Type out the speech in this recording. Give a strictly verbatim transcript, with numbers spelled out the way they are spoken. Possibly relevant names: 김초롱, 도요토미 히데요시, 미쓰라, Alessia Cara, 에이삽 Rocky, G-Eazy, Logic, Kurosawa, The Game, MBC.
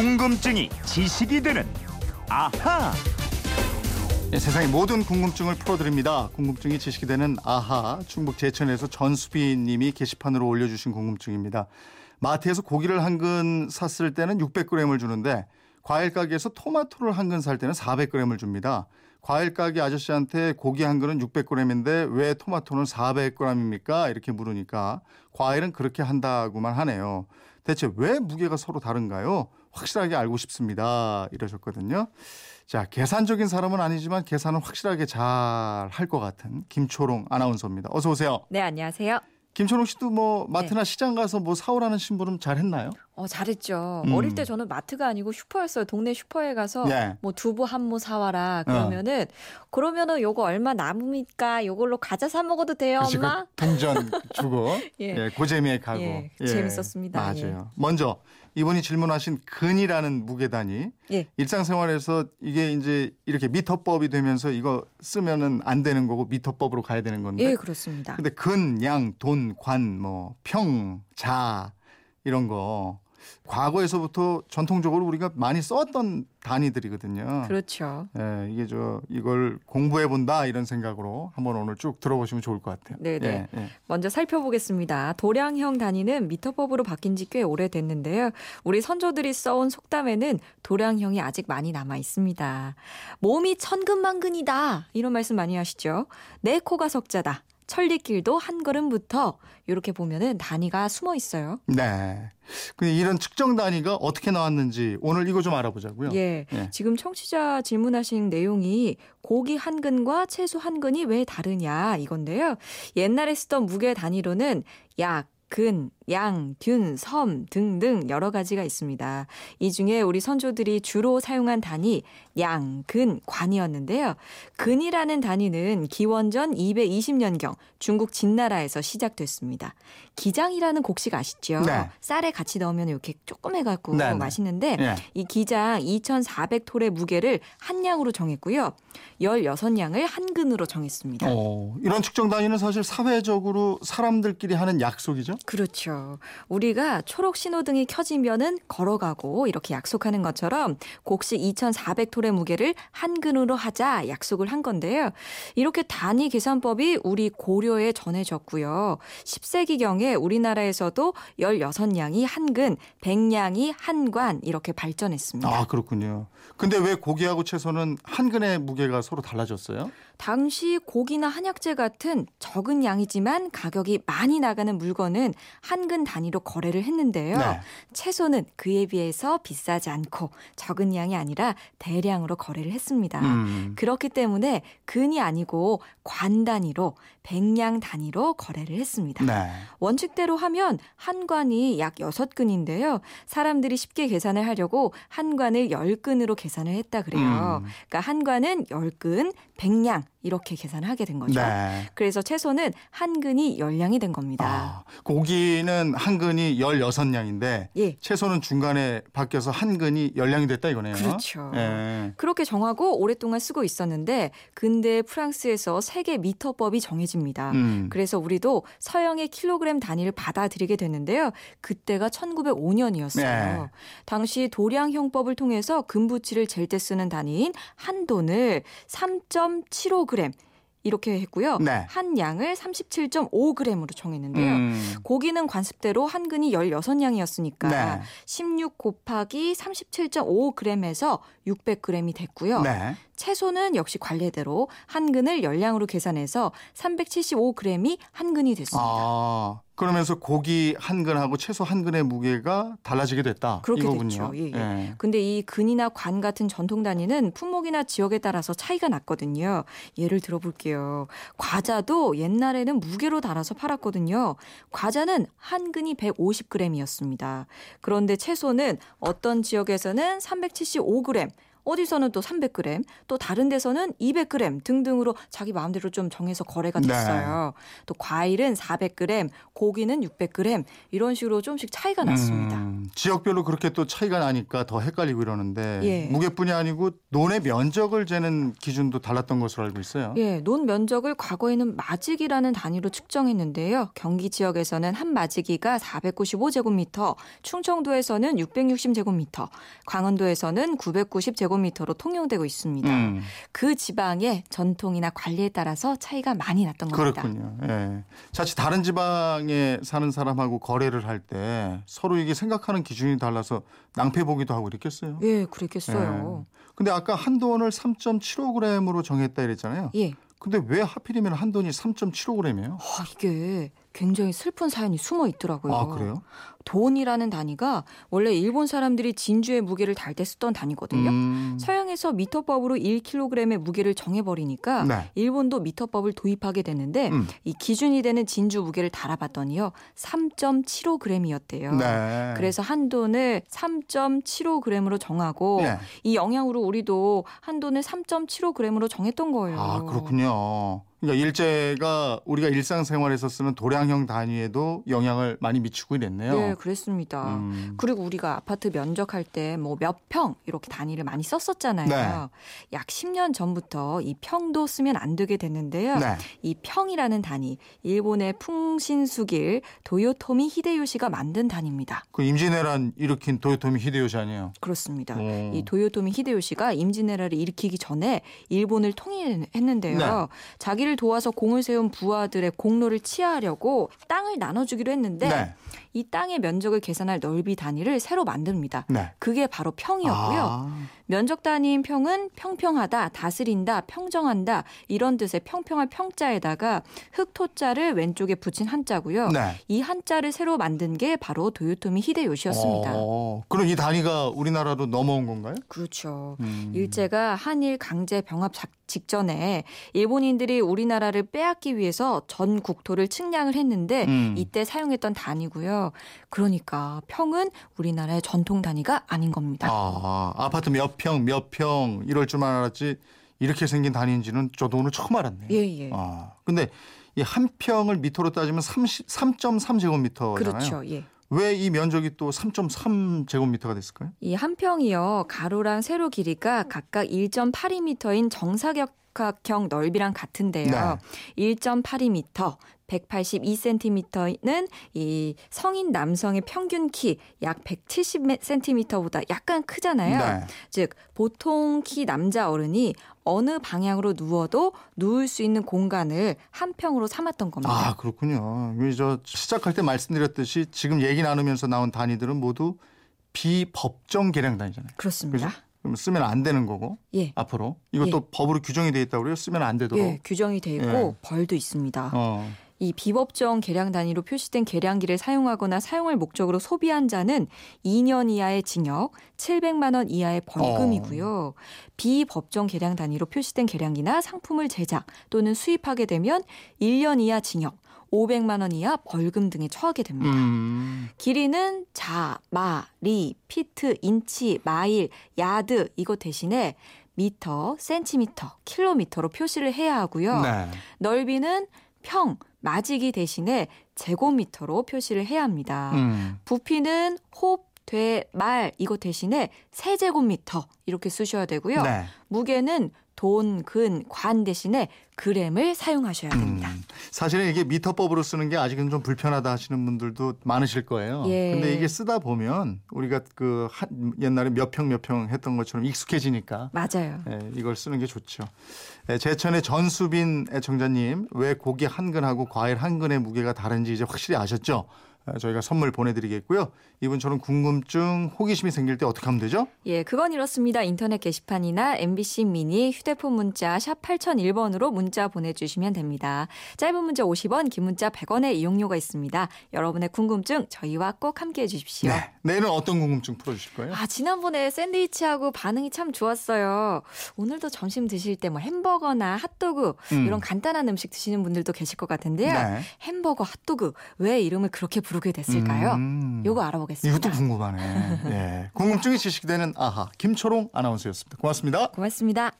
궁금증이 지식이 되는 아하. 네, 세상의 모든 궁금증을 풀어드립니다. 궁금증이 지식이 되는 아하. 충북 제천에서 전수빈님이 게시판으로 올려주신 궁금증입니다. 마트에서 고기를 한 근 샀을 때는 육백 그램을 주는데 과일 가게에서 토마토를 한 근 살 때는 사백 그램을 줍니다. 과일 가게 아저씨한테 고기 한 근은 육백 그램인데 왜 토마토는 사백 그램입니까? 이렇게 물으니까 과일은 그렇게 한다고만 하네요. 대체 왜 무게가 서로 다른가요? 확실하게 알고 싶습니다. 이러셨거든요. 자, 계산적인 사람은 아니지만 계산은 확실하게 잘 할 것 같은 김초롱 아나운서입니다. 어서 오세요. 네, 안녕하세요. 김초롱 씨도 뭐 마트나 네. 시장 가서 뭐 사오라는 심부름 잘 했나요? 어, 잘했죠. 음. 어릴 때 저는 마트가 아니고 슈퍼였어요. 동네 슈퍼에 가서 예. 뭐 두부 한 모 사와라. 그러면은 어. 그러면은 요거 얼마 남으니까 요걸로 과자 사 먹어도 돼요, 그치, 엄마? 그 동전 주고 예. 예, 고재미에 가고 예. 예. 재밌었습니다. 맞아요. 예. 먼저 이분이 질문하신 근이라는 무게단위 예. 일상생활에서 이게 이제 이렇게 미터법이 되면서 이거 쓰면은 안 되는 거고 미터법으로 가야 되는 건데. 예, 그렇습니다. 근데 근, 양, 돈, 관, 뭐 평, 자 이런 거. 과거에서부터 전통적으로 우리가 많이 써왔던 단위들이거든요. 그렇죠. 예, 이게 저 이걸 공부해 본다 이런 생각으로 한번 오늘 쭉 들어보시면 좋을 것 같아요. 네, 네. 예, 예. 먼저 살펴보겠습니다. 도량형 단위는 미터법으로 바뀐 지 꽤 오래됐는데요. 우리 선조들이 써온 속담에는 도량형이 아직 많이 남아 있습니다. 몸이 천근만근이다 이런 말씀 많이 하시죠. 내 코가 석자다. 천리길도 한 걸음부터 이렇게 보면은 단위가 숨어 있어요. 네. 근데 이런 측정 단위가 어떻게 나왔는지 오늘 이거 좀 알아보자고요. 예. 예. 지금 청취자 질문하신 내용이 고기 한 근과 채소 한 근이 왜 다르냐 이건데요. 옛날에 쓰던 무게 단위로는 약, 근, 양, 균, 섬 등등 여러 가지가 있습니다. 이 중에 우리 선조들이 주로 사용한 단위 양, 근, 관이었는데요. 근이라는 단위는 기원전 이백이십 년경 중국 진나라에서 시작됐습니다. 기장이라는 곡식 아시죠? 네. 쌀에 같이 넣으면 이렇게 조그매갖고 네, 네. 맛있는데 네. 이 기장 이천사백 톨의 무게를 한 양으로 정했고요. 열여섯 양을 한 근으로 정했습니다. 오, 이런 측정 단위는 사실 사회적으로 사람들끼리 하는 약속이죠? 그렇죠. 우리가 초록 신호등이 켜지면은 걸어가고 이렇게 약속하는 것처럼 곡식 이천사백 톨의 무게를 한 근으로 하자 약속을 한 건데요. 이렇게 단위 계산법이 우리 고려에 전해졌고요. 십 세기경에 우리나라에서도 열여섯 양이 한 근, 백 양이 한 관 이렇게 발전했습니다. 아, 그렇군요. 근데 왜 고기하고 채소는 한 근의 무게가 서로 달라졌어요? 당시 고기나 한약재 같은 적은 양이지만 가격이 많이 나가는 물건은 한 근 단위로 거래를 했는데요. 네. 채소는 그에 비해서 비싸지 않고 적은 양이 아니라 대량으로 거래를 했습니다. 음. 그렇기 때문에 근이 아니고 관 단위로 백량 단위로 거래를 했습니다. 네. 원칙대로 하면 한 관이 약 여섯 근인데요. 사람들이 쉽게 계산을 하려고 한 관을 십 근으로 계산을 했다 그래요. 음. 그러니까 한 관은 십 근, 백량 이렇게 계산하게 된 거죠. 네. 그래서 채소는 한 근이 십 량이 된 겁니다. 아, 고기는 한 근이 열여섯 량인데 예. 채소는 중간에 바뀌어서 한 근이 십 량이 됐다 이거네요. 그렇죠. 예. 그렇게 정하고 오랫동안 쓰고 있었는데 근대 프랑스에서 세계 미터법이 정해집니다. 음. 그래서 우리도 서양의 킬로그램 단위를 받아들이게 됐는데요. 그때가 천구백오 년이었어요. 네. 당시 도량형법을 통해서 금부치를 잴 때 쓰는 단위인 한돈을 삼 점 칠오 그램 이렇게 했고요. 네. 한 양을 삼십칠 점 오 그램으로 정했는데요. 음. 고기는 관습대로 한 근이 열여섯 양이었으니까 네. 십육 곱하기 삼십칠 점 오 그램에서 육백 그램이 됐고요. 네. 채소는 역시 관례대로 한 근을 십 양으로 계산해서 삼백칠십오 그램이 한 근이 됐습니다. 아, 그러면서 고기 한 근하고 채소 한 근의 무게가 달라지게 됐다. 그렇게 이거군요. 됐죠. 예, 예. 예. 근데 이 근이나 관 같은 전통 단위는 품목이나 지역에 따라서 차이가 났거든요. 예를 들어볼게요. 과자도 옛날에는 무게로 달아서 팔았거든요. 과자는 한 근이 백오십 그램이었습니다. 그런데 채소는 어떤 지역에서는 삼백칠십오 그램, 어디서는 또 삼백 그램, 또 다른 데서는 이백 그램 등등으로 자기 마음대로 좀 정해서 거래가 됐어요. 네. 또 과일은 사백 그램, 고기는 육백 그램 이런 식으로 조금씩 차이가 음, 났습니다. 지역별로 그렇게 또 차이가 나니까 더 헷갈리고 이러는데 예. 무게뿐이 아니고 논의 면적을 재는 기준도 달랐던 것으로 알고 있어요. 예, 논 면적을 과거에는 마지기라는 단위로 측정했는데요. 경기 지역에서는 한 마지기가 사백구십오 제곱미터, 충청도에서는 육백육십 제곱미터, 강원도에서는 구백구십 제곱미터로 통용되고 있습니다. 음. 그 지방의 전통이나 관리에 따라서 차이가 많이 났던 겁니다. 그렇군요. 예. 자칫 다른 지방에 사는 사람하고 거래를 할 때 서로 이게 생각하는 기준이 달라서 낭패보기도 하고 이랬겠어요. 예, 그랬겠어요. 그런데 예. 아까 한돈을 삼 점 칠오 그램으로 정했다 이랬잖아요. 예. 근데 왜 하필이면 한돈이 삼 점 칠오 그램이에요? 아, 이게 굉장히 슬픈 사연이 숨어 있더라고요. 아, 그래요? 돈이라는 단위가 원래 일본 사람들이 진주의 무게를 달 때 쓰던 단위거든요. 음... 서양에서 미터법으로 일 킬로그램의 무게를 정해버리니까 네. 일본도 미터법을 도입하게 됐는데 음. 이 기준이 되는 진주 무게를 달아봤더니요. 삼 점 칠오 그램이었대요. 네. 그래서 한돈을 삼 점 칠오 그램으로 정하고 네. 이 영향으로 우리도 한돈을 삼 점 칠오 그램으로 정했던 거예요. 아, 그렇군요. 그러니까 일제가 우리가 일상생활에서 쓰는 도량형 단위에도 영향을 많이 미치고 이랬네요. 네, 그랬습니다. 음. 그리고 우리가 아파트 면적할 때 뭐 몇 평 이렇게 단위를 많이 썼었잖아요. 네. 약 십 년 전부터 이 평도 쓰면 안 되게 됐는데요. 네. 이 평이라는 단위, 일본의 풍신수길 도요토미 히데요시가 만든 단위입니다. 그 임진왜란 일으킨 도요토미 히데요시 아니에요? 그렇습니다. 오. 이 도요토미 히데요시가 임진왜란을 일으키기 전에 일본을 통일했는데요. 네. 자기를 도와서 공을 세운 부하들의 공로를 치하하려고 땅을 나눠주기로 했는데 네. 이 땅의 면적을 계산할 넓이 단위를 새로 만듭니다. 네. 그게 바로 평이었고요. 아. 면적 단위인 평은 평평하다, 다스린다, 평정한다 이런 뜻의 평평할 평자에다가 흑토자를 왼쪽에 붙인 한자고요. 네. 이 한자를 새로 만든 게 바로 도요토미 히데요시였습니다. 어. 그럼 이 단위가 우리나라로 넘어온 건가요? 그렇죠. 음. 일제가 한일 강제 병합 직전에 일본인들이 우리 우리나라를 빼앗기 위해서 전 국토를 측량을 했는데 음. 이때 사용했던 단위고요. 그러니까 평은 우리나라의 전통 단위가 아닌 겁니다. 아, 아파트 몇 평, 몇 평 이럴 줄만 알았지 이렇게 생긴 단위인지는 저도 오늘 처음 알았네요. 예, 예. 아, 근데 이 한 평을 미터로 따지면 삼 점 삼 제곱미터잖아요. 그렇죠. 예. 왜 이 면적이 또 삼 점 삼 제곱미터가 됐을까요? 이 한 평이요. 가로랑 세로 길이가 각각 일 점 팔이 미터인 정사각 형 넓이랑 같은데요. 네. 일 점 팔이 미터, 백팔십이 센티미터는 이 성인 남성의 평균 키 약 백칠십 센티미터보다 약간 크잖아요. 네. 즉 보통 키 남자 어른이 어느 방향으로 누워도 누울 수 있는 공간을 한 평으로 삼았던 겁니다. 아, 그렇군요. 저 시작할 때 말씀드렸듯이 지금 얘기 나누면서 나온 단위들은 모두 비법정 계량 단위잖아요. 그렇습니다. 그죠? 그럼 쓰면 안 되는 거고 예. 앞으로 이것도 예. 법으로 규정이 돼 있다고 그래요? 쓰면 안 되도록. 예, 규정이 돼 있고 예. 벌도 있습니다. 어. 이 비법정 계량 단위로 표시된 계량기를 사용하거나 사용할 목적으로 소비한 자는 이 년 이하의 징역, 칠백만 원 이하의 벌금이고요. 어. 비법정 계량 단위로 표시된 계량기나 상품을 제작 또는 수입하게 되면 일 년 이하 징역, 오백만 원 이하 벌금 등에 처하게 됩니다. 음. 길이는 자, 마, 리, 피트, 인치, 마일, 야드 이거 대신에 미터, 센티미터, 킬로미터로 표시를 해야 하고요. 네. 넓이는 평, 마지기 대신에 제곱미터로 표시를 해야 합니다. 음. 부피는 홉, 되, 말 이거 대신에 세제곱미터 이렇게 쓰셔야 되고요. 네. 무게는 돈, 근, 관 대신에 그램을 사용하셔야 됩니다. 음, 사실은 이게 미터법으로 쓰는 게 아직은 좀 불편하다 하시는 분들도 많으실 거예요. 예. 근데 이게 쓰다 보면 우리가 그 한, 옛날에 몇 평 몇 평 했던 것처럼 익숙해지니까. 맞아요. 예, 이걸 쓰는 게 좋죠. 예, 제천의 전수빈 애청자님, 왜 고기 한 근하고 과일 한 근의 무게가 다른지 이제 확실히 아셨죠? 저희가 선물 보내드리겠고요. 이분처럼 궁금증, 호기심이 생길 때 어떻게 하면 되죠? 예, 그건 이렇습니다. 인터넷 게시판이나 엠비씨 미니, 휴대폰 문자 샵 팔공공일 번으로 문자 보내주시면 됩니다. 짧은 문자 오십 원, 긴 문자 백 원의 이용료가 있습니다. 여러분의 궁금증 저희와 꼭 함께해 주십시오. 네, 내일은 어떤 궁금증 풀어주실 거예요? 아, 지난번에 샌드위치하고 반응이 참 좋았어요. 오늘도 점심 드실 때 뭐 햄버거나 핫도그 음. 이런 간단한 음식 드시는 분들도 계실 것 같은데요. 네. 햄버거, 핫도그 왜 이름을 그렇게 부르고 보게 됐을까요? 음. 요거 알아보겠습니다. 이것도 궁금하네. 네. 궁금증이 지식되는 아하 김초롱 아나운서였습니다. 고맙습니다. 고맙습니다.